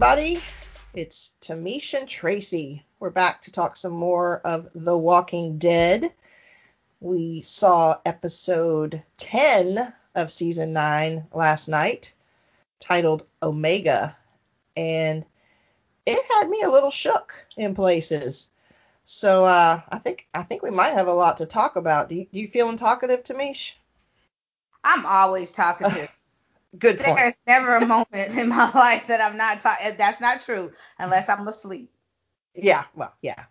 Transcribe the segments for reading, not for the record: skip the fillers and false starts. everybody. It's Tamish and Tracy. We're back to talk some more of The Walking Dead. We saw episode 10 of season 9 last night, titled Omega, and it had me a little shook in places. So I think we might have a lot to talk about. You feeling talkative, Tamish? I'm always talkative. Good point. There's never a moment in my life that I'm not talking. That's not true, unless I'm asleep. Yeah, well, yeah.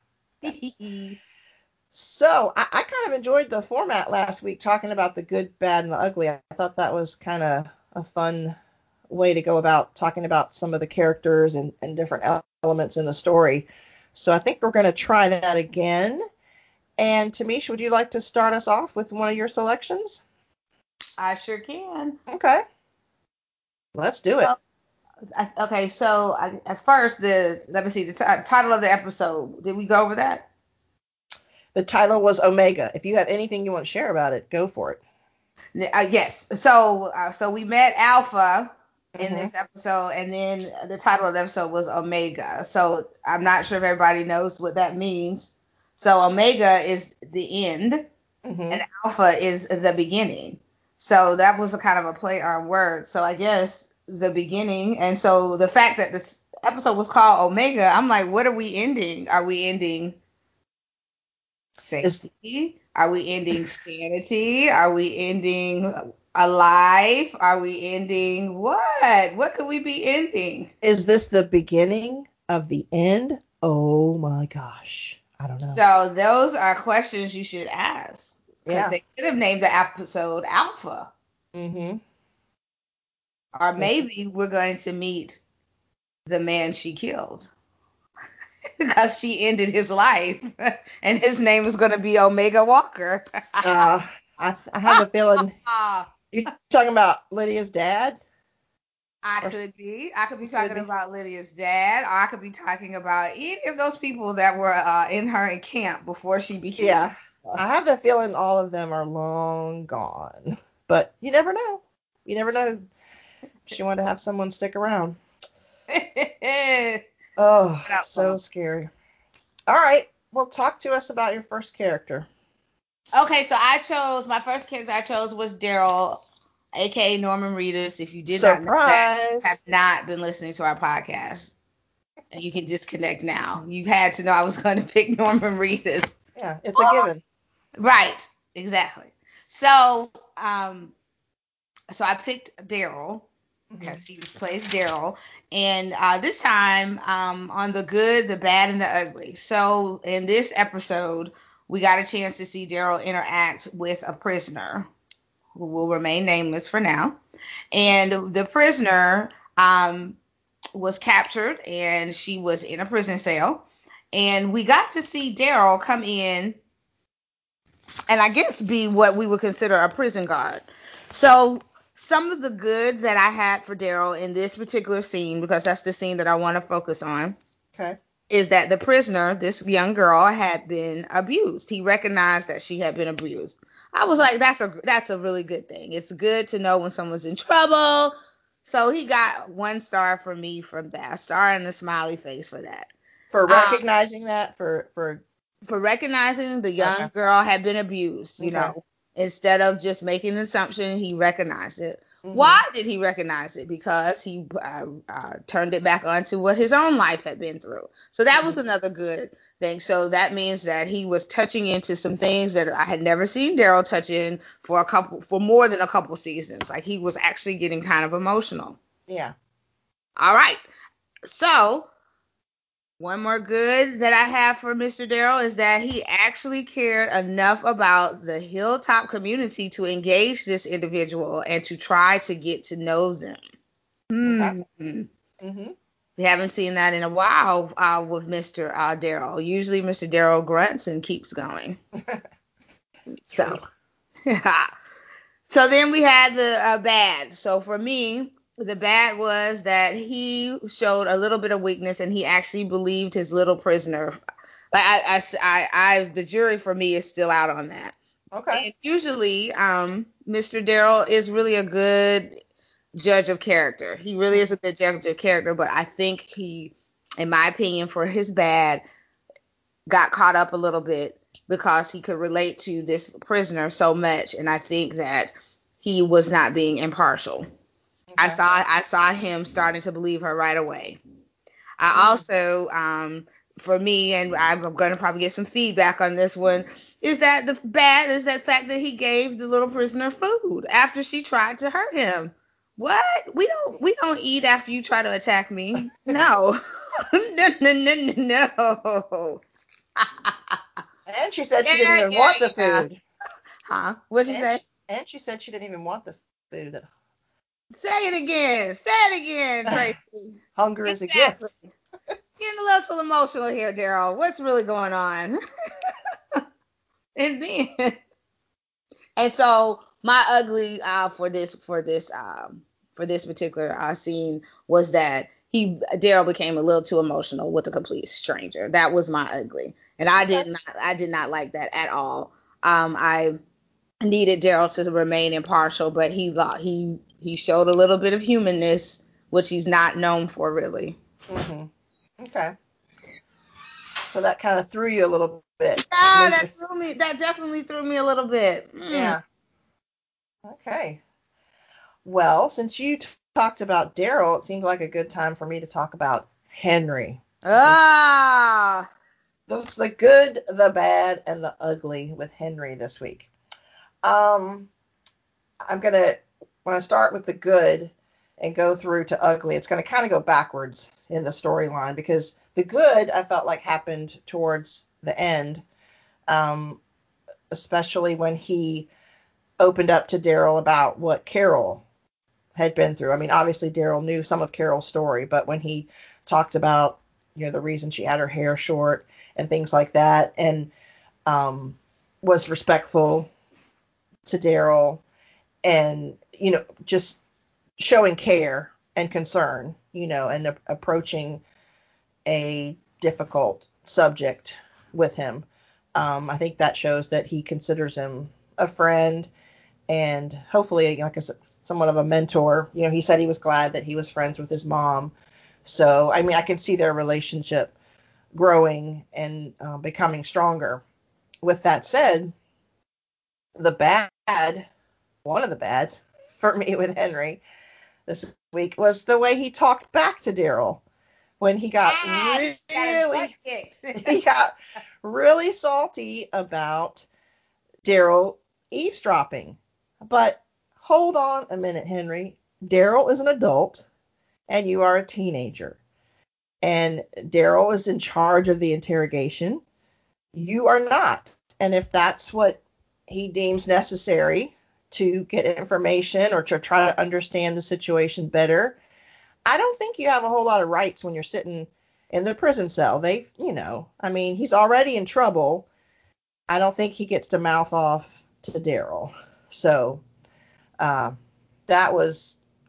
So I kind of enjoyed the format last week, talking about the good, bad, and the ugly. I thought that was kind of a fun way to go about talking about some of the characters and different elements in the story. So I think we're going to try that again. And Tamish, would you like to start us off with one of your selections? I sure can. Okay. Let's do it. Okay, so as far as the title of the episode, did we go over that? The title was Omega. If you have anything you want to share about it, go for it. Yes. So we met Alpha in this episode, and then the title of the episode was Omega. So I'm not sure if everybody knows what that means. So Omega is the end, and Alpha is the beginning. So that was a kind of a play on words. So I guess the beginning. And so the fact that this episode was called Omega, I'm like, what are we ending? Are we ending safety? Are we ending sanity? Are we ending a life? Are we ending what? What could we be ending? Is this the beginning of the end? Oh my gosh. I don't know. So those are questions you should ask. Yeah. They could have named the episode Alpha. Or maybe we're going to meet the man she killed. Because she ended his life. And his name is going to be Omega Walker. I have a feeling. You're talking about Lydia's dad? I could be talking about Lydia's dad. Or I could be talking about any of those people that were in her camp before she became. Yeah. I have the feeling all of them are long gone, but you never know. You never know. She wanted to have someone stick around. Oh, that's so scary. All right. Well, talk to us about your first character. Okay. So my first character I chose was Darryl, AKA Norman Reedus. If you did not know that, you have not been listening to our podcast. You can disconnect now. You had to know I was going to pick Norman Reedus. Yeah. It's a given. Right, exactly. So, so I picked Darryl because he plays Darryl, and this time on the good, the bad, and the ugly. So in this episode, we got a chance to see Darryl interact with a prisoner who will remain nameless for now, and the prisoner was captured, and she was in a prison cell, and we got to see Darryl come in. And I guess be what we would consider a prison guard. So some of the good that I had for Darryl in this particular scene, because that's the scene that I want to focus on, is that the prisoner, this young girl, had been abused. He recognized that she had been abused. I was like, that's a really good thing. It's good to know when someone's in trouble. So he got 1 star for me from that. A star and a smiley face for that. For recognizing that, for recognizing the young girl had been abused, you know, instead of just making an assumption, he recognized it. Why did he recognize it? Because he turned it back onto what his own life had been through. So that was another good thing. So that means that he was touching into some things that I had never seen Darryl touch in for more than a couple seasons. Like he was actually getting kind of emotional. Yeah. All right. So, one more good that I have for Mr. Darryl is that he actually cared enough about the Hilltop community to engage this individual and to try to get to know them. We haven't seen that in a while with Mr. Darryl. Usually Mr. Darryl grunts and keeps going. So then we had the bad. So for me, the bad was that he showed a little bit of weakness, and he actually believed his little prisoner. Like the jury for me is still out on that. Okay. And usually, Mr. Darryl is really a good judge of character. He really is a good judge of character, but I think he, in my opinion, for his bad, got caught up a little bit because he could relate to this prisoner so much, and I think that he was not being impartial. Okay. I saw him starting to believe her right away. I also, for me, and I'm going to probably get some feedback on this one, is that the bad is that fact that he gave the little prisoner food after she tried to hurt him. What? We don't eat after you try to attack me. No. No. And she said she didn't even want the food. Huh? What'd you say? And she said she didn't even want the food at all. Say it again, Tracy. Hunger is exactly. A gift. Getting a little emotional here, Darryl. What's really going on? And so my ugly for this particular scene was that Darryl became a little too emotional with a complete stranger. That was my ugly, and I did not like that at all. I needed Darryl to remain impartial, but he showed a little bit of humanness, which he's not known for, really. Mm-hmm. Okay. So that kind of threw you a little bit. Yeah, that definitely threw me a little bit. Mm. Yeah. Okay. Well, since you talked about Darryl, it seemed like a good time for me to talk about Henry. Ah! That's the good, the bad, and the ugly with Henry this week. When I start with the good and go through to ugly, it's going to kind of go backwards in the storyline, because the good I felt like happened towards the end, especially when he opened up to Darryl about what Carol had been through. I mean, obviously Darryl knew some of Carol's story, but when he talked about, the reason she had her hair short and things like that, and was respectful to Darryl, and, just showing care and concern, and approaching a difficult subject with him. I think that shows that he considers him a friend and hopefully, like I said, somewhat of a mentor. He said he was glad that he was friends with his mom. So, I mean, I can see their relationship growing and becoming stronger. With that said, one of the bad for me with Henry this week was the way he talked back to Darryl when he got really salty about Darryl eavesdropping. But hold on a minute, Henry. Darryl is an adult and you are a teenager. And Darryl is in charge of the interrogation. You are not. And if that's what he deems necessary to get information or to try to understand the situation better, I don't think you have a whole lot of rights when you're sitting in the prison cell. He's already in trouble. I don't think he gets to mouth off to Darryl. So I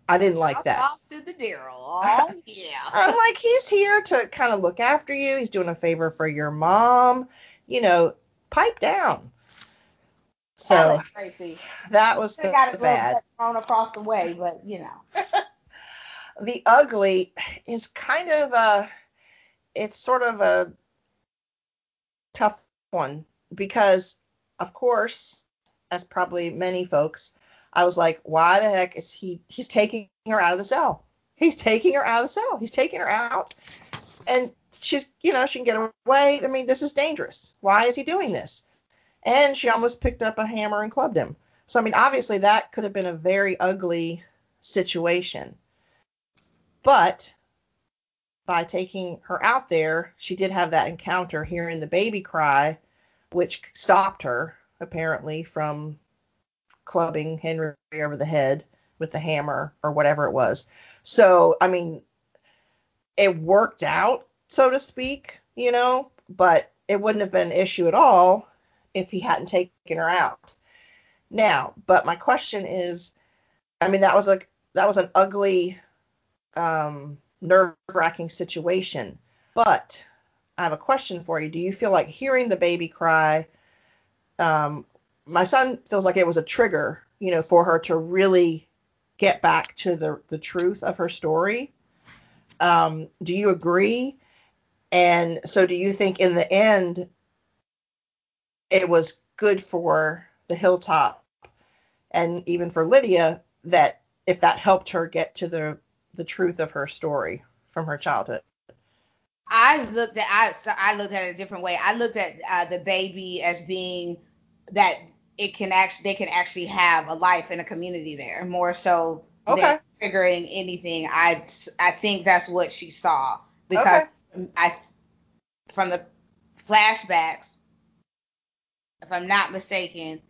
didn't like that. Off to the Darryl. Oh, yeah. I'm like, he's here to kind of look after you. He's doing a favor for your mom. Pipe down. So that was the bad. Thrown across the way, but the ugly is kind of it's sort of a tough one, because of course, as probably many folks, I was like, why the heck is he's taking her out of the cell? He's taking her out, and she's she can get away. I mean, this is dangerous. Why is he doing this? And she almost picked up a hammer and clubbed him. So, I mean, obviously that could have been a very ugly situation. But by taking her out there, she did have that encounter hearing the baby cry, which stopped her, apparently, from clubbing Henry over the head with the hammer or whatever it was. So, I mean, it worked out, so to speak, but it wouldn't have been an issue at all if he hadn't taken her out. Now, but my question is, that was an ugly, nerve-wracking situation. But I have a question for you. Do you feel like hearing the baby cry? My son feels like it was a trigger, for her to really get back to the truth of her story. Do you agree? And so do you think in the end, it was good for the Hilltop and even for Lydia that if that helped her get to the truth of her story from her childhood? I looked at it a different way. I looked at the baby as being that they can actually have a life in a community there more so than figuring anything. I think that's what she saw because from the flashbacks, if I'm not mistaken,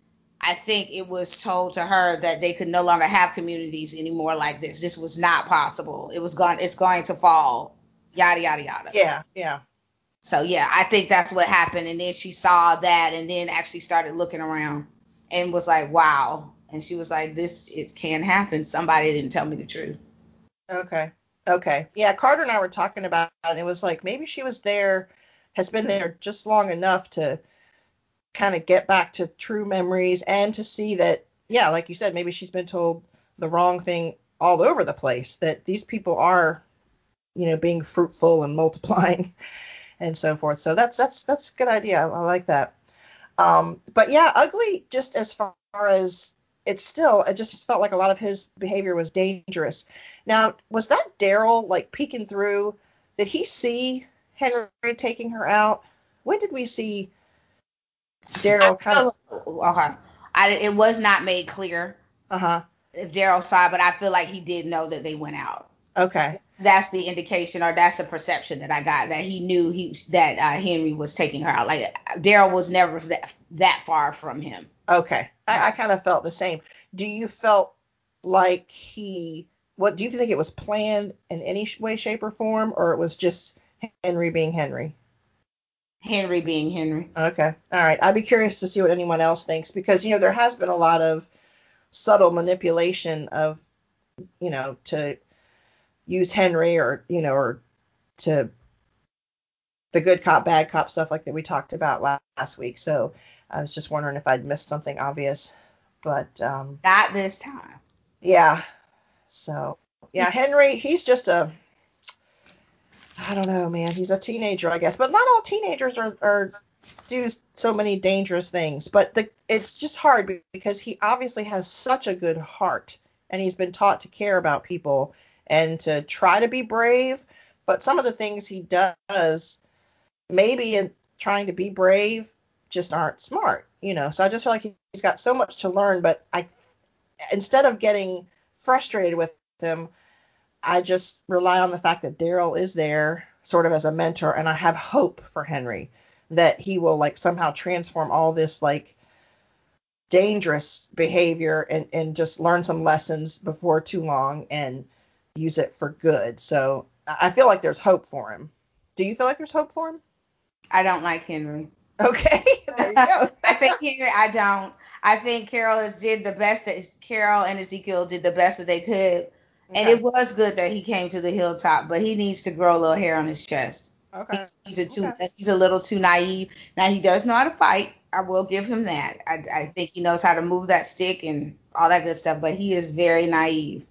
I think it was told to her that they could no longer have communities anymore like this. This was not possible. It was gone. It's going to fall. Yada, yada, yada. Yeah, yeah. So, yeah, I think that's what happened. And then she saw that and then actually started looking around and was like, wow. And she was like, it can happen. Somebody didn't tell me the truth. Okay. Yeah, Carter and I were talking about it. It was like maybe she was there, has been there just long enough to kind of get back to true memories and to see that, yeah, like you said, maybe she's been told the wrong thing all over the place, that these people are, you know, being fruitful and multiplying and so forth. So that's a good idea. I like that. But yeah, Ugly, just as far as it's still, it just felt like a lot of his behavior was dangerous. Now, was that Darryl like peeking through? Did he see Henry taking her out? When did we see Darryl kind of? It was not made clear if Darryl saw, but I feel like he did know that they went out. Okay. That's the indication, or that's the perception that I got, that he knew that Henry was taking her out. Like Darryl was never that far from him. Okay, I kind of felt the same. Do you think it was planned in any way, shape, or form, or it was just Henry being Henry? Henry being Henry. Okay, all right. I'd be curious to see what anyone else thinks because you know there has been a lot of subtle manipulation of to use Henry or to the good cop, bad cop stuff like that we talked about last week. So I was just wondering if I'd missed something obvious, but not this time. Yeah. So yeah, Henry, he's just I don't know, man. He's a teenager, I guess, but not all teenagers are do so many dangerous things, but it's just hard because he obviously has such a good heart and he's been taught to care about people and to try to be brave, but some of the things he does, maybe in trying to be brave, just aren't smart, So I just feel like he's got so much to learn, but instead of getting frustrated with him, I just rely on the fact that Darryl is there sort of as a mentor, and I have hope for Henry that he will, somehow transform all this, dangerous behavior and just learn some lessons before too long and use it for good. So I feel like there's hope for him. Do you feel like there's hope for him? I don't like Henry. Okay. There you go. I think Carol did the best that Carol and Ezekiel did the best that they could. Okay. And it was good that he came to the Hilltop, but he needs to grow a little hair on his chest. Okay. He's a little too naive. Now he does know how to fight. I will give him that. I think he knows how to move that stick and all that good stuff, but he is very naive.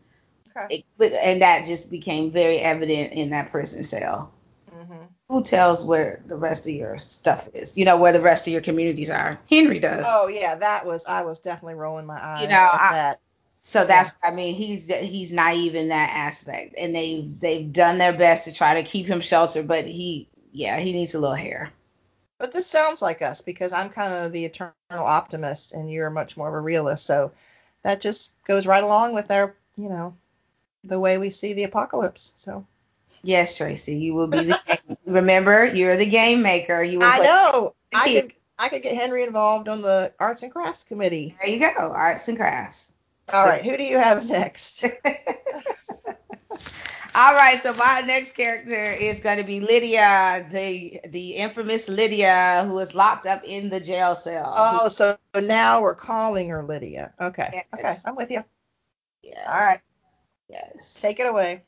And that just became very evident in that prison cell. Mm-hmm. Who tells where the rest of your stuff is? Where the rest of your communities are. Henry does. Oh yeah, I was definitely rolling my eyes at that. So that's what I mean. He's naive in that aspect, and they've done their best to try to keep him sheltered, but he needs a little hair. But this sounds like us because I'm kind of the eternal optimist, and you're much more of a realist. So that just goes right along with our, the way we see the apocalypse. So yes, Tracy, you will be remember, you're the game maker. I could get Henry involved on the arts and crafts committee. There you go, arts and crafts. All right, who do you have next? All right, so my next character is going to be Lydia, the infamous Lydia, who is locked up in the jail cell. Oh, so now we're calling her Lydia. Okay. Yes. Okay, I'm with you. Yes. All right. Yes. Take it away.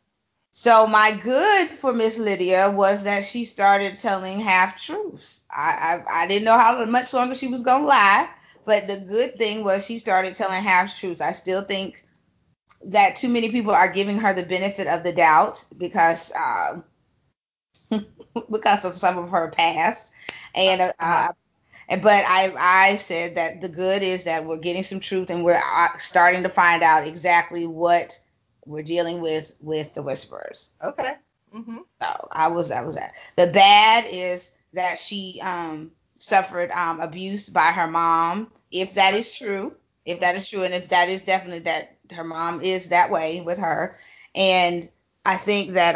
So my good for Miss Lydia was that she started telling half truths. I didn't know how much longer she was going to lie, but the good thing was she started telling half truths. I still think that too many people are giving her the benefit of the doubt because of some of her past. And but I said that the good is that we're getting some truth and we're starting to find out exactly what we're dealing with the Whisperers. Okay. Mm-hmm. So I was at. The bad is that she suffered abuse by her mom. If that is true, and if that is definitely that her mom is that way with her, and I think that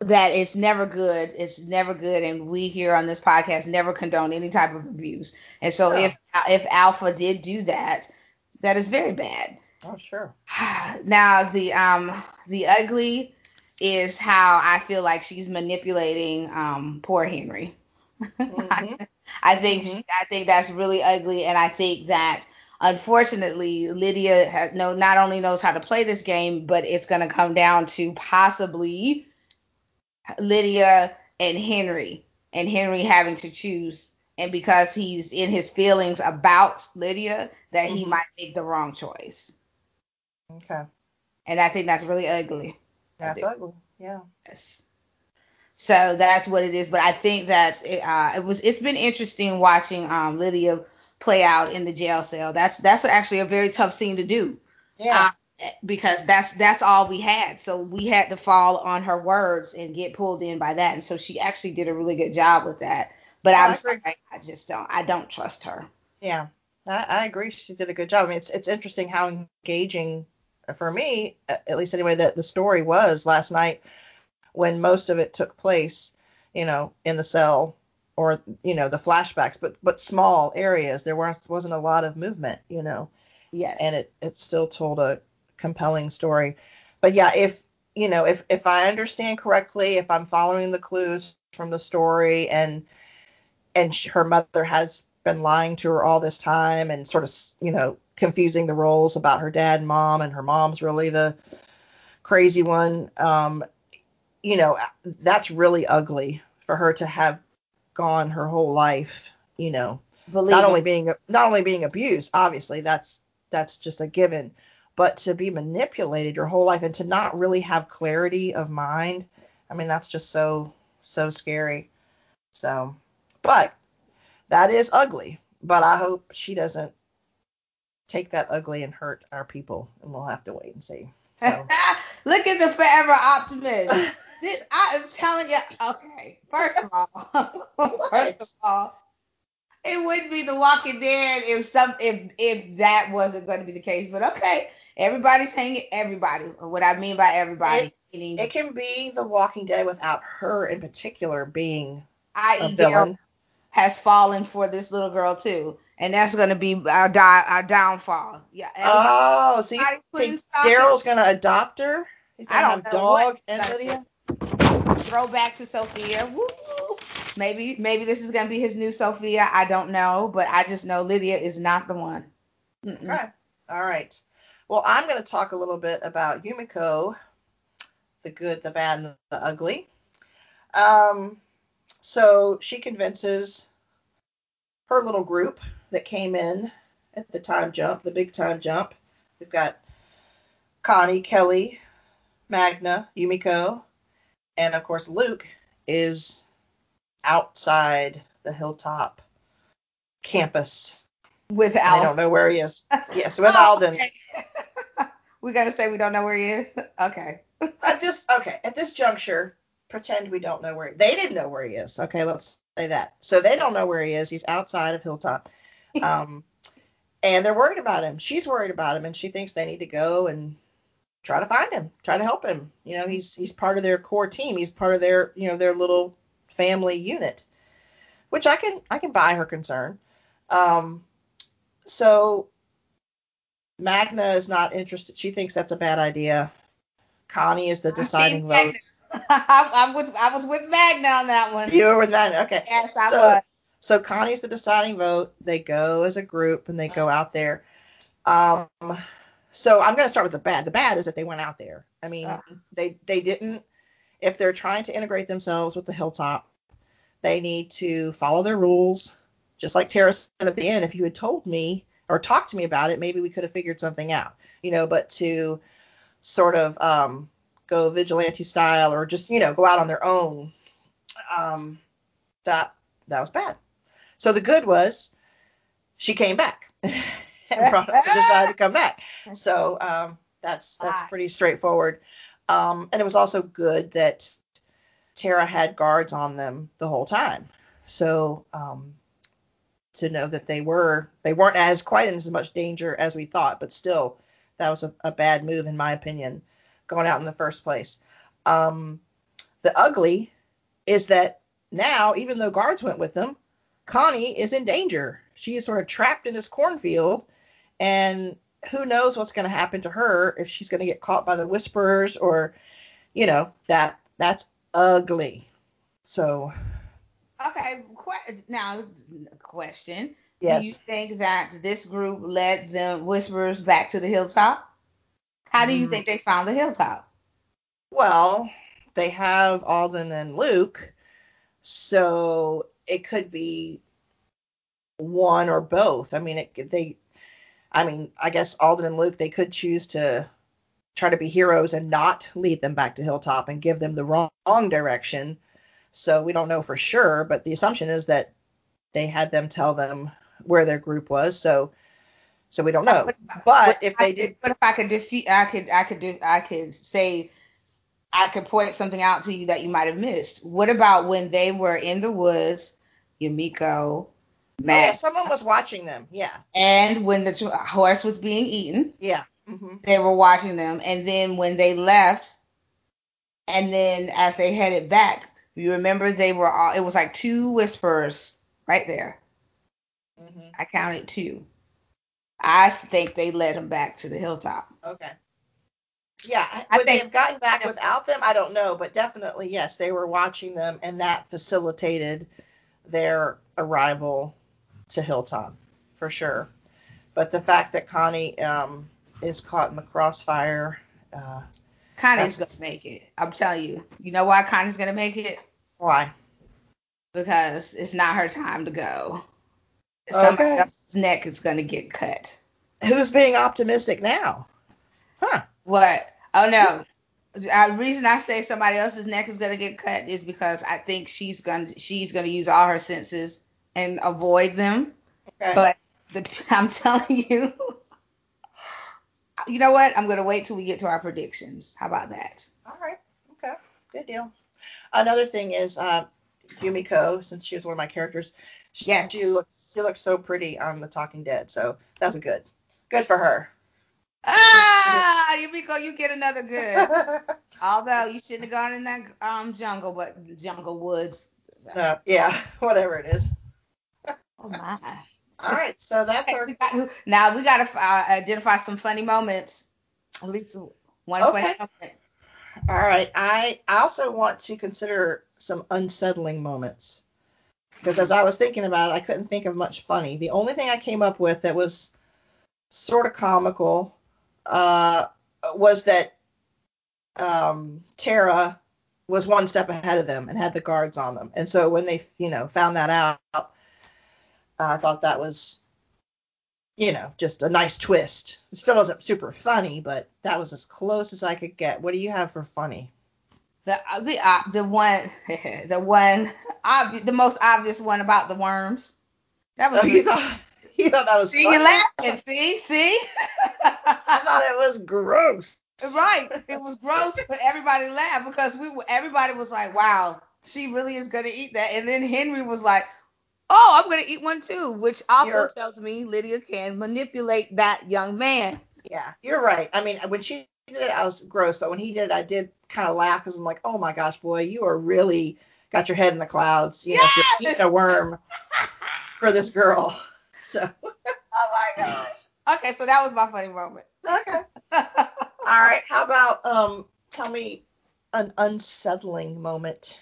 that it's never good. It's never good, and we here on this podcast never condone any type of abuse. And so, if Alpha did do that, that is very bad. Oh, sure. Now the ugly is how I feel like she's manipulating poor Henry. Mm-hmm. I think that's really ugly, and I think that unfortunately Lydia not only knows how to play this game, but it's going to come down to possibly Lydia and Henry having to choose, and because he's in his feelings about Lydia, that mm-hmm. he might make the wrong choice. Okay. And I think that's really ugly. That's ugly. Yeah. Yes. So that's what it is. But I think that it's been interesting watching Lydia play out in the jail cell. That's actually a very tough scene to do. Yeah. Because that's all we had. So we had to fall on her words and get pulled in by that. And so she actually did a really good job with that. But I was like, I don't trust her. Yeah. I agree. She did a good job. I mean, it's interesting how engaging for me, at least anyway, that the story was last night when most of it took place, in the cell or, the flashbacks, but small areas. There wasn't a lot of movement, Yes. And it still told a compelling story. But yeah, if I understand correctly, if I'm following the clues from the story and her mother has been lying to her all this time and sort of, confusing the roles about her dad and mom, and her mom's really the crazy one. That's really ugly for her to have gone her whole life, not only being abused, obviously that's just a given, but to be manipulated your whole life and to not really have clarity of mind. I mean, that's just so, so scary. So, but that is ugly, but I hope she doesn't take that ugly and hurt our people, and we'll have to wait and see. So. Look at the forever optimist. I am telling you. Okay, first of all, it wouldn't be The Walking Dead if that wasn't going to be the case. But okay, everybody's hanging. Everybody. What I mean by everybody, it can be The Walking Dead without her in particular being a villain. Has fallen for this little girl too. And that's going to be our downfall. Yeah. Oh, so you think Daryl's going to adopt her? He's going to have a dog and Lydia? Throwback to Sophia. Woo! Maybe this is going to be his new Sophia. I don't know, but I just know Lydia is not the one. Mm-mm. Okay. All right. Well, I'm going to talk a little bit about Yumiko, the good, the bad, and the ugly. So she convinces her little group that came in at the time jump, the big time jump. We've got Connie, Kelly, Magna, Yumiko, and of course Luke is outside the Hilltop campus. With Alden. I don't know where he is. Yes, with Alden. We got to say we don't know where he is? Okay. At this juncture, pretend we don't know where they didn't know where he is. Okay, let's say that. So they don't know where he is. He's outside of Hilltop. And they're worried about him. She's worried about him, and she thinks they need to go and try to find him, try to help him. He's part of their core team. He's part of their, their little family unit, which I can buy her concern. So Magna is not interested. She thinks that's a bad idea. Connie is the deciding vote. I was with Magna on that one. You were with Magna, okay. Yes, I was. So Connie's the deciding vote. They go as a group and they go out there. So I'm going to start with the bad. The bad is that they went out there. I mean, they didn't. If they're trying to integrate themselves with the Hilltop, they need to follow their rules. Just like Tara said at the end, if you had told me or talk to me about it, maybe we could have figured something out, you know, but to sort of go vigilante style or just, you know, go out on their own, that was bad. So the good was she came back and decided to come back. So that's pretty straightforward. And it was also good that Tara had guards on them the whole time. So to know that they weren't as quite in as much danger as we thought, but still that was a bad move, in my opinion, going out in the first place. The ugly is that now, even though guards went with them, Connie is in danger. She is sort of trapped in this cornfield, and who knows what's going to happen to her, if she's going to get caught by the Whisperers or, you know, that's ugly. So. Okay. Now, question. Yes. Do you think that this group led the Whisperers back to the hilltop? How do you think they found the hilltop? Well, they have Alden and Luke, so it could be one or both. I mean, I guess Alden and Luke, they could choose to try to be heroes and not lead them back to Hilltop and give them the wrong direction. So we don't know for sure, but the assumption is that they had them tell them where their group was. So we don't know. But if they did, what if I could defeat? I could point something out to you that you might have missed. What about when they were in the woods, Yumiko? Magna, yeah, someone was watching them. Yeah. And when the horse was being eaten, yeah, they were watching them. And then when they left, and then as they headed back, you remember they were all. It was like two Whisperers right there. Mm-hmm. I counted two. I think they led them back to the hilltop. Okay. Yeah, would they have gotten back without them? I don't know, but definitely yes, they were watching them, and that facilitated their arrival to Hilltop, for sure. But the fact that Connie is caught in the crossfire. Connie's going to make it. I'm telling you. You know why Connie's going to make it? Why? Because it's not her time to go. Okay. Somebody else's neck is going to get cut. Who's being optimistic now? Huh. What? Oh, no. The reason I say somebody else's neck is going to get cut is because I think she's going to use all her senses and avoid them. Okay. But I'm telling you, you know what? I'm going to wait till we get to our predictions. How about that? All right. Okay. Good deal. Another thing is Yumiko, since she's one of my characters, yes. She looks so pretty on The Talking Dead. So that's good. Good for her. Ah, Yumiko, you get another good. Although you shouldn't have gone in that jungle woods. Yeah, whatever it is. Oh my! All right, so that's our. Now we got to identify some funny moments. At least one funny moment. All right, I also want to consider some unsettling moments, because as I was thinking about it, I couldn't think of much funny. The only thing I came up with that was sort of comical. Was that Tara was one step ahead of them and had the guards on them. And so when they, you know, found that out, I thought that was, you know, just a nice twist. It still wasn't super funny, but that was as close as I could get. What do you have for funny? The most obvious one about the worms. That was You thought that was funny. You laughing. See? I thought it was gross. Right. It was gross, but everybody laughed because everybody was like, wow, she really is going to eat that. And then Henry was like, oh, I'm going to eat one too, which also tells me Lydia can manipulate that young man. Yeah, you're right. I mean, when she did it, I was gross, but when he did it, I did kind of laugh because I'm like, oh my gosh, boy, you are really got your head in the clouds. You know, you're eating a worm for this girl. So. Oh my gosh. Okay, so that was my funny moment. Okay. All right. How about tell me an unsettling moment?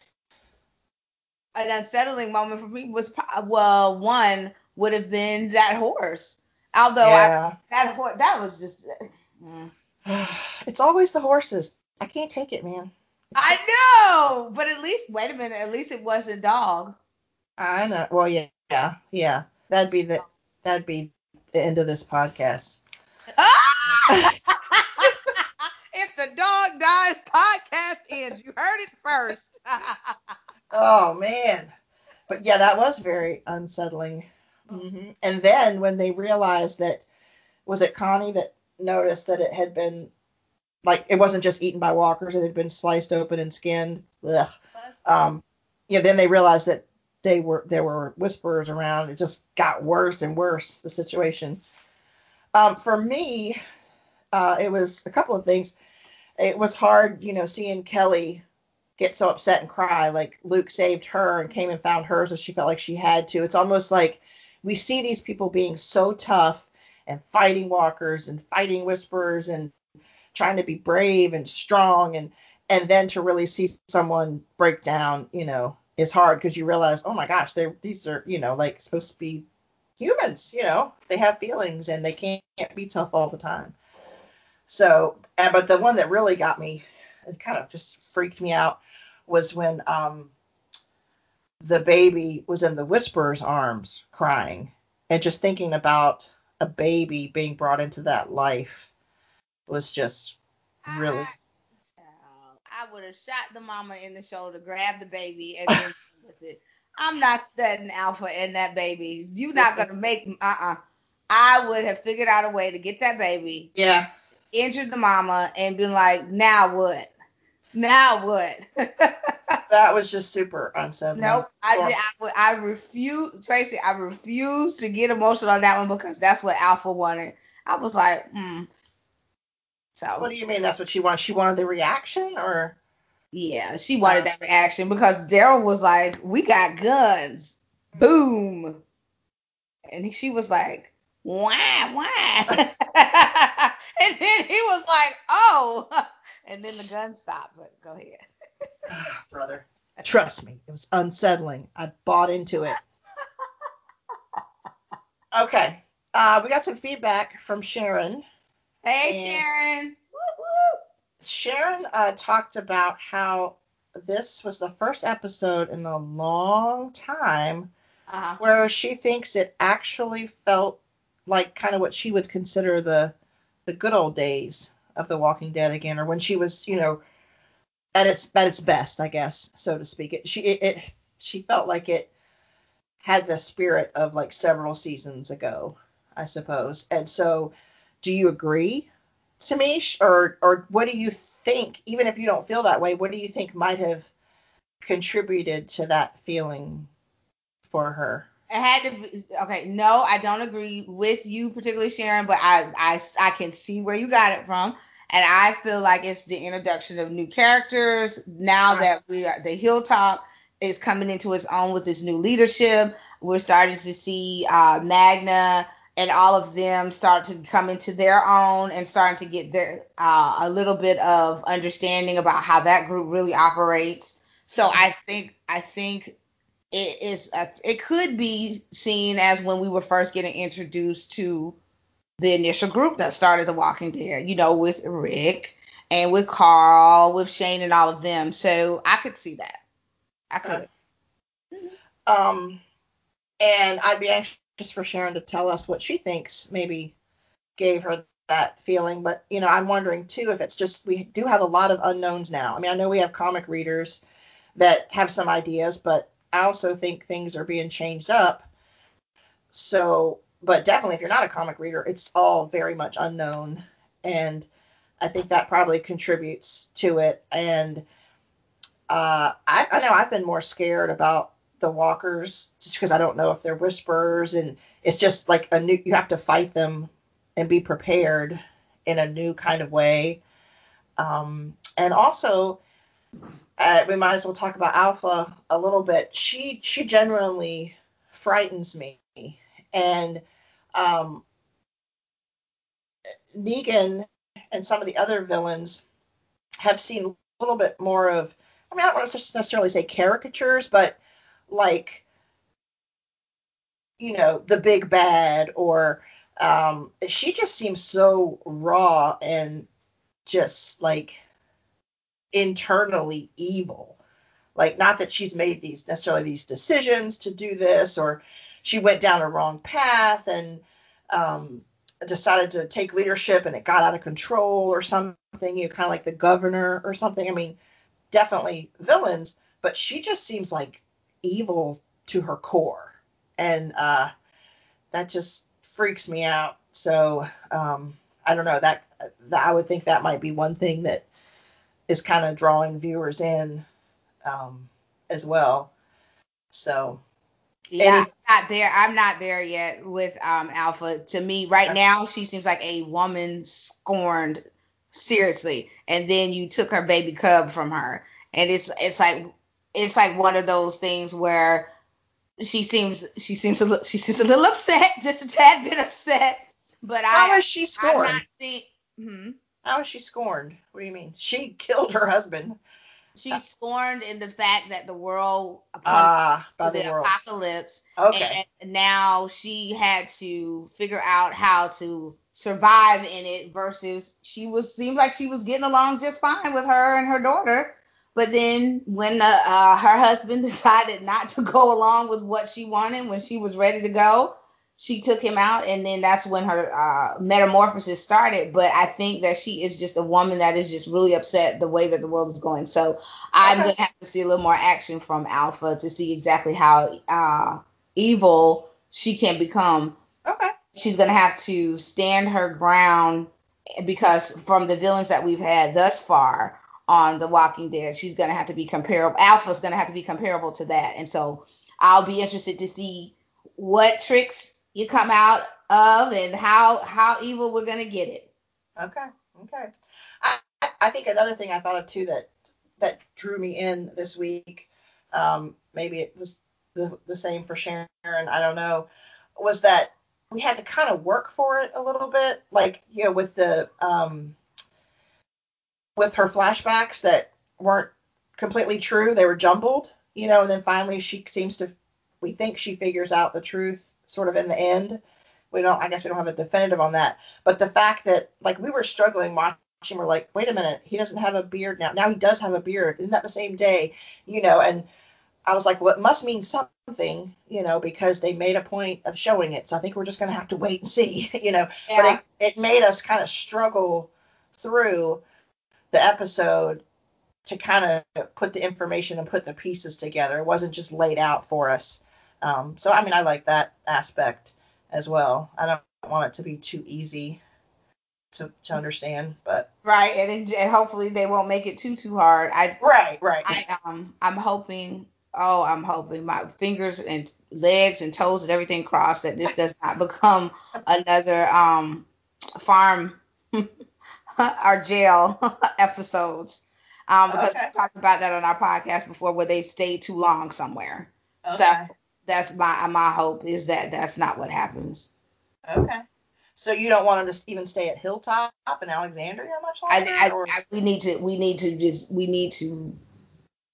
An unsettling moment for me was one would have been that horse. Although that horse, that was just. It's always the horses. I can't take it, man. I know, but at least wait a minute. At least it wasn't dog. I know. Well, yeah. That'd be the end of this podcast. If the dog dies, podcast ends. You heard it first. Oh, man. But yeah, that was very unsettling. Mm-hmm. And then when they realized that, was it Connie that noticed that it had been, like, it wasn't just eaten by walkers, it had been sliced open and skinned. Ugh. Yeah, then they realized that there were whisperers around. It just got worse and worse, the situation. For me, it was a couple of things. It was hard, you know, seeing Kelly get so upset and cry. Like, Luke saved her and came and found her, so she felt like she had to. It's almost like we see these people being so tough and fighting walkers and fighting whisperers and trying to be brave and strong, and then to really see someone break down, you know, is hard, because you realize, oh my gosh, these are, you know, like, supposed to be humans, you know, they have feelings and they can't be tough all the time. So, but the one that really got me, it kind of just freaked me out, was when the baby was in the whisperer's arms crying, and just thinking about a baby being brought into that life was just really... I would have shot the mama in the shoulder, grabbed the baby, and then with it. I'm not studying Alpha and that baby. You're not going to make... I would have figured out a way to get that baby. Yeah. Injured the mama and been like, now what? Now what? That was just super unsettling. No, I refuse, Tracy, I refuse to get emotional on that one, because that's what Alpha wanted. I was like, So, what do you mean that's what she wanted? She wanted the reaction, or? Yeah, she wanted that reaction, because Darryl was like, we got guns. Boom. And she was like, why? And then he was like, oh. And then the gun stopped, but go ahead. Brother, trust me, it was unsettling. I bought into it. Okay. We got some feedback from Sharon. Hey, Sharon. Whoop, whoop. Sharon talked about how this was the first episode in a long time where she thinks it actually felt like kind of what she would consider the good old days of The Walking Dead again, or when she was, you know, at its best, I guess, so to speak. She felt like it had the spirit of, like, several seasons ago, I suppose. And so... do you agree to me, or what do you think, even if you don't feel that way, what do you think might have contributed to that feeling for her? It had to be, okay, no, I don't agree with you particularly, Sharon, but I can see where you got it from, and I feel like it's the introduction of new characters now that we are, the Hilltop is coming into its own with its new leadership. We're starting to see Magna and all of them start to come into their own and starting to get their a little bit of understanding about how that group really operates. So I think it is. It could be seen as when we were first getting introduced to the initial group that started The Walking Dead. You know, with Rick and with Carl, with Shane, and all of them. So I could see that. I could. And I'd be anxious just for Sharon to tell us what she thinks maybe gave her that feeling. But, you know, I'm wondering, too, if it's just we do have a lot of unknowns now. I mean, I know we have comic readers that have some ideas, but I also think things are being changed up. So, but definitely if you're not a comic reader, it's all very much unknown. And I think that probably contributes to it. And I know I've been more scared about the walkers, just because I don't know if they're whisperers, and it's just like a new, you have to fight them and be prepared in a new kind of way. And also we might as well talk about Alpha a little bit. She genuinely frightens me, and Negan and some of the other villains have seen a little bit more of, I mean, I don't want to necessarily say caricatures, but like, you know, the big bad, or she just seems so raw and just like internally evil. Like, not that she's made these decisions to do this, or she went down a wrong path, and decided to take leadership and it got out of control or something, you know, kind of like the governor or something. I mean, definitely villains, but she just seems like evil to her core. And that just freaks me out. So I don't know, that I would think that might be one thing that is kind of drawing viewers in as well. So yeah, I'm not there yet with Alpha. To me right now, she seems like a woman scorned seriously, and then you took her baby cub from her, and it's like one of those things where she seems a little upset, just a tad bit upset. But how is she scorned? How is she scorned? What do you mean? She killed her husband. She's scorned in the fact that the world upon the apocalypse. Okay. And now she had to figure out how to survive in it versus she seemed like she was getting along just fine with her and her daughter. But then when her husband decided not to go along with what she wanted, when she was ready to go, she took him out, and then that's when her metamorphosis started. But I think that she is just a woman that is just really upset the way that the world is going. So I'm going to have to see a little more action from Alpha to see exactly how evil she can become. Okay. She's going to have to stand her ground, because from the villains that we've had thus far on The Walking Dead, she's going to have to be comparable. Alpha's going to have to be comparable to that. And so I'll be interested to see what tricks you come out of and how evil we're going to get it. Okay. I think another thing I thought of too that drew me in this week, maybe it was the same for Sharon, I don't know, was that we had to kind of work for it a little bit, like, you know, with the with her flashbacks that weren't completely true, they were jumbled, you know, and then finally we think she figures out the truth sort of in the end. I guess we don't have a definitive on that. But the fact that, like, we were struggling watching, we're like, wait a minute, he doesn't have a beard now. Now he does have a beard. Isn't that the same day? You know, and I was like, well, it must mean something, you know, because they made a point of showing it. So I think we're just going to have to wait and see, you know. Yeah. But it made us kind of struggle through the episode to kind of put the information and put the pieces together. It wasn't just laid out for us. So, I mean, I like that aspect as well. I don't want it to be too easy to understand, but right, and hopefully they won't make it too hard. Right. I'm hoping my fingers and legs and toes and everything crossed that this does not become another farm or jail episodes, because we talked about that on our podcast before, where they stay too long somewhere. Okay. So that's my hope, is that that's not what happens. Okay. So you don't want them to even stay at Hilltop in Alexandria much longer? We need to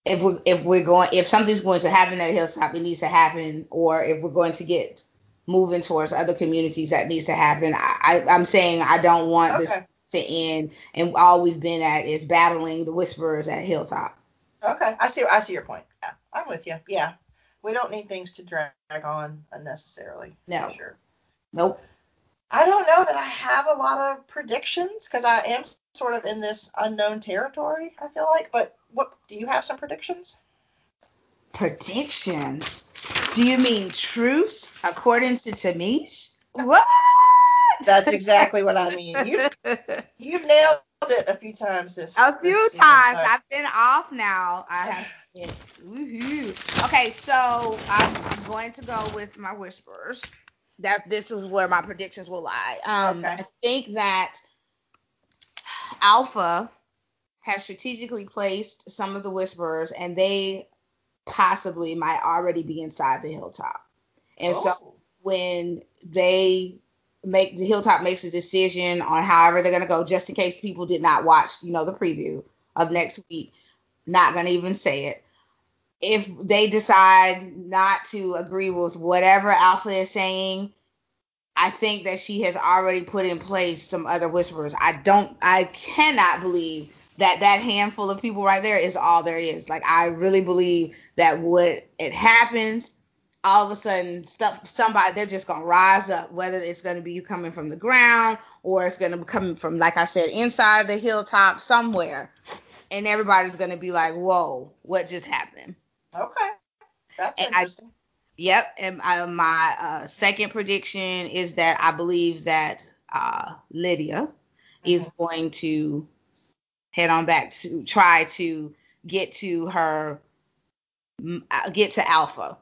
if something's going to happen at Hilltop, it needs to happen, or if we're going to get moving towards other communities, that needs to happen. I'm saying I don't want this to end, and all we've been at is battling the Whisperers at Hilltop. Okay. I see your point. Yeah, I'm with you. Yeah. We don't need things to drag on unnecessarily. No. For sure. Nope. I don't know that I have a lot of predictions, because I am sort of in this unknown territory, I feel like. But do you have some predictions? Predictions? Do you mean truths according to Tamish? What? That's exactly what I mean. You've nailed it a few times this season. I've been off now. I have. Yeah. Woohoo. Okay, so I'm going to go with my Whisperers. This is where my predictions will lie. I think that Alpha has strategically placed some of the Whisperers, and they possibly might already be inside the Hilltop. And so when they make the Hilltop makes a decision on however they're going to go, just in case people did not watch, you know, the preview of next week. Not going to even say it. If they decide not to agree with whatever Alpha is saying, I think that she has already put in place some other Whisperers. I cannot believe that handful of people right there is all there is. Like, I really believe that when it happens, all of a sudden somebody, they're just going to rise up, whether it's going to be you coming from the ground or it's going to come from, like I said, inside the hilltop somewhere. And everybody's going to be like, whoa, what just happened? Okay. That's interesting. My second prediction is that I believe that Lydia is going to head on back to try to get to Alpha.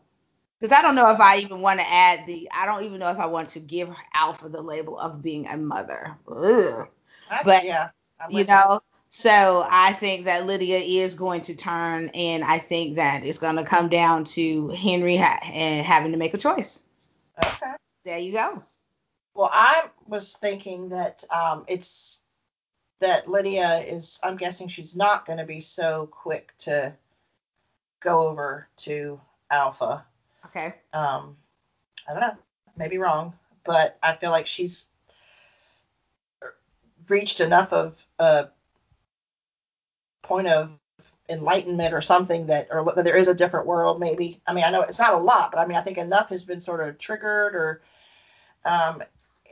Because I don't know if I even want to add I don't even know if I want to give Alpha the label of being a mother. Ugh. But, you know, so I think that Lydia is going to turn, and I think that it's going to come down to Henry and having to make a choice. Okay. There you go. Well, I was thinking that Lydia is, I'm guessing she's not going to be so quick to go over to Alpha. Okay. I don't know. Maybe wrong, but I feel like she's reached enough of a point of enlightenment or something that there is a different world. Maybe. I mean, I know it's not a lot, but I mean, I think enough has been sort of triggered or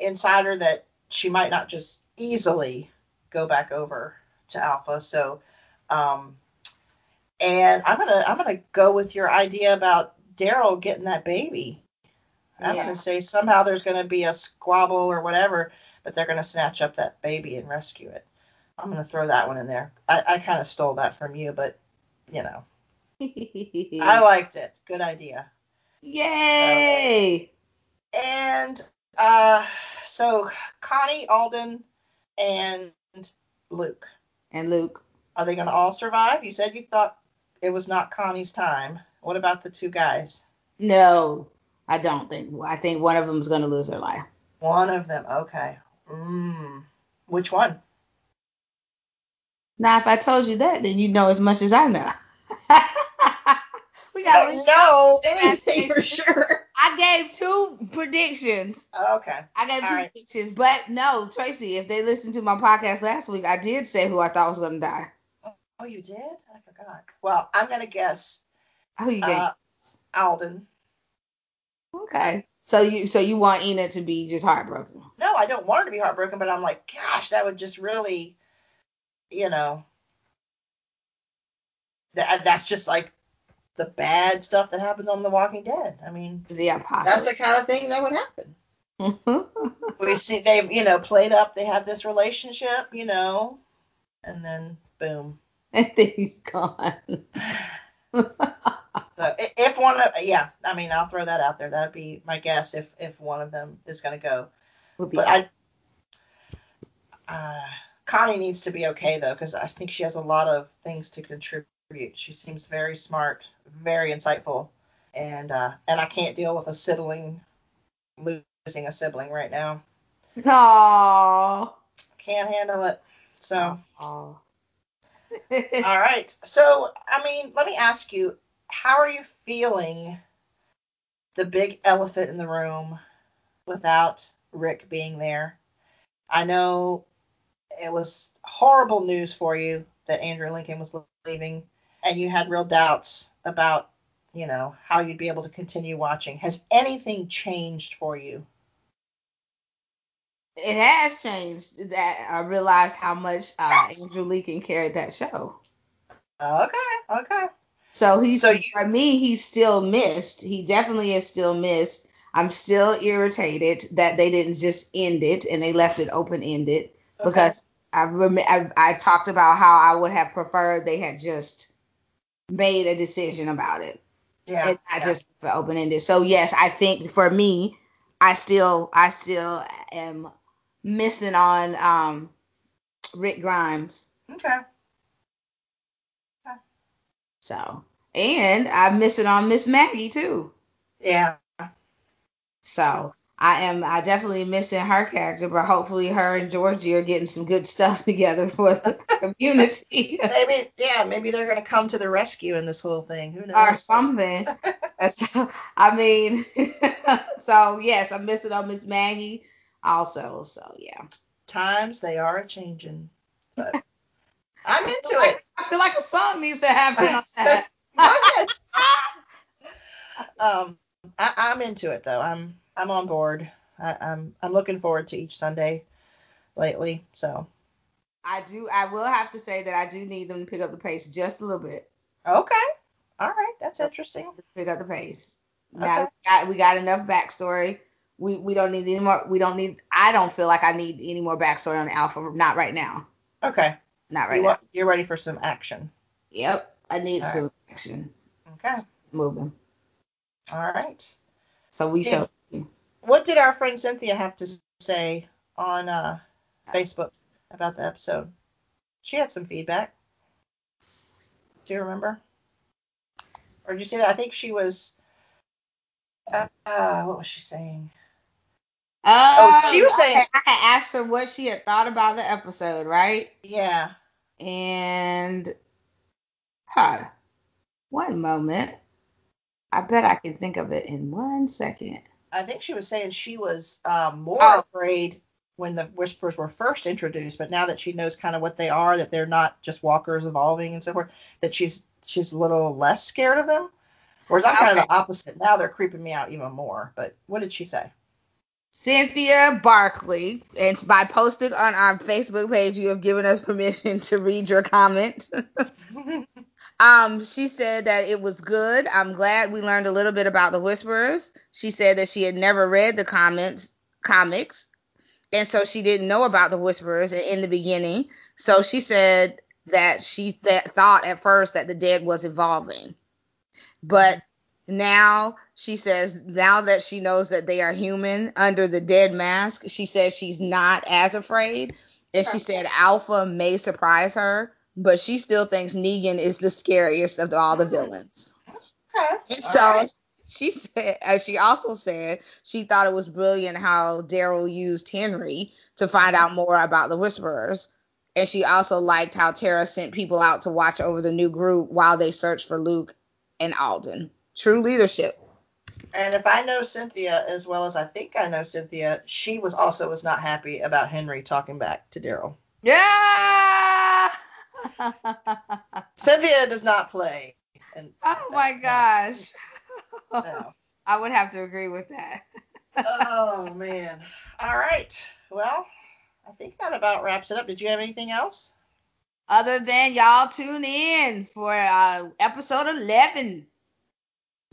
inside her that she might not just easily go back over to Alpha. So, and I'm gonna go with your idea about Darryl getting that baby. I'm going to say somehow there's going to be a squabble or whatever, but they're going to snatch up that baby and rescue it. I'm going to throw that one in there. I kind of stole that from you, but, you know. I liked it. Good idea. Yay! So Connie, Alden, and Luke. Are they going to all survive? You said you thought it was not Connie's time. What about the two guys? No, I don't think. I think one of them is going to lose their life. One of them. Okay. Which one? Now, if I told you that, then you know as much as I know. We got to know anything for sure. I gave two predictions. Okay. Predictions. But no, Tracy, if they listened to my podcast last week, I did say who I thought was going to die. Oh, you did? I forgot. Well, I'm going to guess. Who you got? Alden. Okay. So you want Ina to be just heartbroken? No, I don't want her to be heartbroken, but I'm like, gosh, that would just really, you know, that's just like the bad stuff that happens on The Walking Dead. I mean, that's the kind of thing that would happen. We see they've, you know, played up. They have this relationship, you know, and then boom. And then he's gone. So if one of I'll throw that out there. That'd be my guess if one of them is going to go. Connie needs to be okay though, because I think she has a lot of things to contribute. She seems very smart, very insightful, and I can't deal with losing a sibling right now. No, can't handle it. So. Aww. All right. So, I mean, let me ask you, how are you feeling the big elephant in the room without Rick being there? I know it was horrible news for you that Andrew Lincoln was leaving, and you had real doubts about, you know, how you'd be able to continue watching. Has anything changed for you? It has changed that I realized how much Andrew Lincoln carried that show. Okay. He's still missed. He definitely is still missed. I'm still irritated that they didn't just end it and they left it open-ended because I talked about how I would have preferred they had just made a decision about it. Yeah. And not just open-ended. So, yes, I think for me, I still am missing on Rick Grimes. Okay. So, and I'm missing on Miss Maggie too. Yeah. So I definitely missing her character, but hopefully her and Georgie are getting some good stuff together for the community. Maybe they're gonna come to the rescue in this whole thing. Who knows? Or something. I mean, so yes, I'm missing on Miss Maggie also. So yeah, times they are a changing, but I'm into it. I feel like a song needs to happen on that. I'm into it though. I'm on board. I'm looking forward to each Sunday lately. So I do. I will have to say that I do need them to pick up the pace just a little bit. Okay. All right. That's interesting. Pick up the pace. Now okay. we got enough backstory. We don't need any more. I don't feel like I need any more backstory on Alpha. Not right now. Okay. Not right now. You're ready for some action. Yep. I need some action. Okay. Let's keep moving. All right. So we shall. What did our friend Cynthia have to say on Facebook about the episode? She had some feedback. Do you remember? Or did you see that? I think she was. What was she saying? She was saying I had asked her what she had thought about the episode, right? Yeah. And one moment. I bet I can think of it in 1 second. I think she was saying she was more afraid when the Whisperers were first introduced, but now that she knows kind of what they are, that they're not just walkers evolving and so forth, that she's a little less scared of them. Whereas I'm kind of the opposite. Now they're creeping me out even more. But what did she say? Cynthia Barclay, and by posting on our Facebook page, you have given us permission to read your comment. She said that it was good. I'm glad we learned a little bit about the Whisperers. She said that she had never read the comics, and so she didn't know about the Whisperers in the beginning. So she said that she thought at first that the dead was evolving. But now she says, now that she knows that they are human under the dead mask, she says she's not as afraid. And she said Alpha may surprise her, but she still thinks Negan is the scariest of all the villains. And so she said, as she also said, she thought it was brilliant how Darryl used Henry to find out more about the Whisperers. And she also liked how Tara sent people out to watch over the new group while they searched for Luke and Alden. True leadership. And if I know Cynthia as well as I think I know Cynthia, she was also not happy about Henry talking back to Darryl. Yeah! Cynthia does not play. Oh my gosh. No. I would have to agree with that. Oh, man. All right. Well, I think that about wraps it up. Did you have anything else? Other than y'all tune in for episode 11.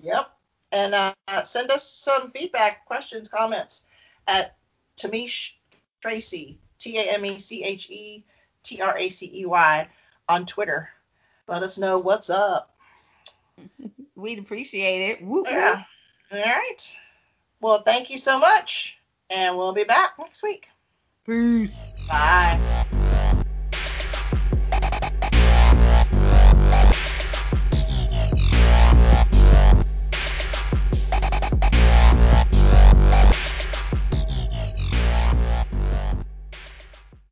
Yep. And send us some feedback, questions, comments at Tamish Tracy, TAMECHETRACEY on Twitter. Let us know what's up. We'd appreciate it. Woo-woo. Yeah. All right. Well, thank you so much. And we'll be back next week. Peace. Bye.